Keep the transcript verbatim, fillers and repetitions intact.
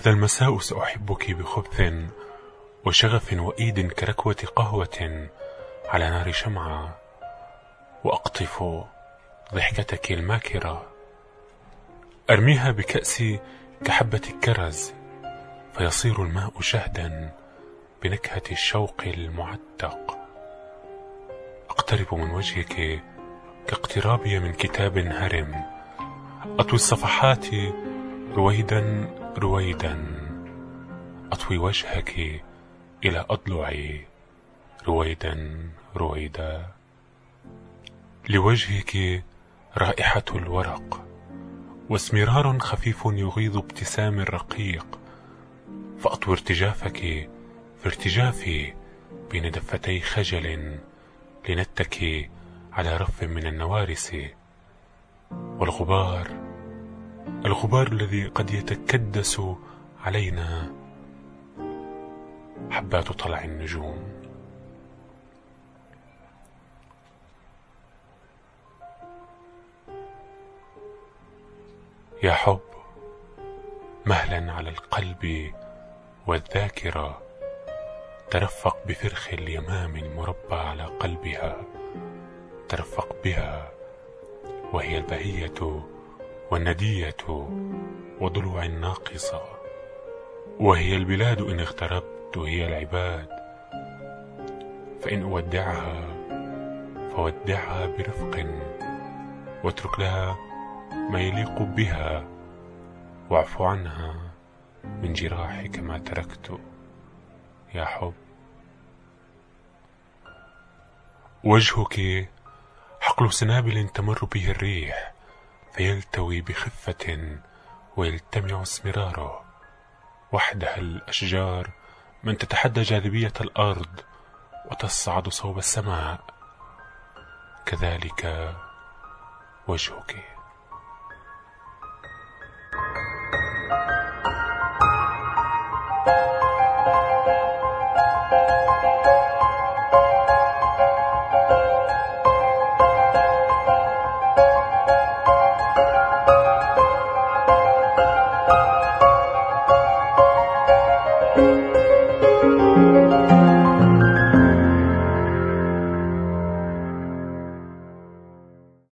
هذا المساء سأحبك بخبث وشغف وإيد كركوة قهوة على نار شمعة، وأقطف ضحكتك الماكرة، أرميها بكأسي كحبة الكرز فيصير الماء شهدا بنكهة الشوق المعتق. أقترب من وجهك كاقترابي من كتاب هرم، أطوي الصفحات رويدا رويدا، أطوي وجهك إلى أضلعي رويدا رويدا. لوجهك رائحة الورق واسمرار خفيف يغيظ ابتسام رقيق، فأطوي ارتجافك في ارتجافي بين دفتي خجل لنتكي على رف من النوارس. والغبار الغبار الذي قد يتكدس علينا حبات طلع النجوم. يا حب، مهلا على القلب والذاكرة، ترفق بفرخ اليمام المربى على قلبها، ترفق بها وهي البهية والندية وضلوع ناقصة، وهي البلاد إن اغتربت، وهي العباد. فإن أودعها فودعها برفق، واترك لها ما يليق بها، واعف عنها من جراحي كما تركت يا حب. وجهك حقل سنابل تمر به الريح فيلتوي بخفة ويلتمع اسمراره، وحدها الأشجار من تتحدى جاذبية الأرض وتصعد صوب السماء، كذلك وجهك.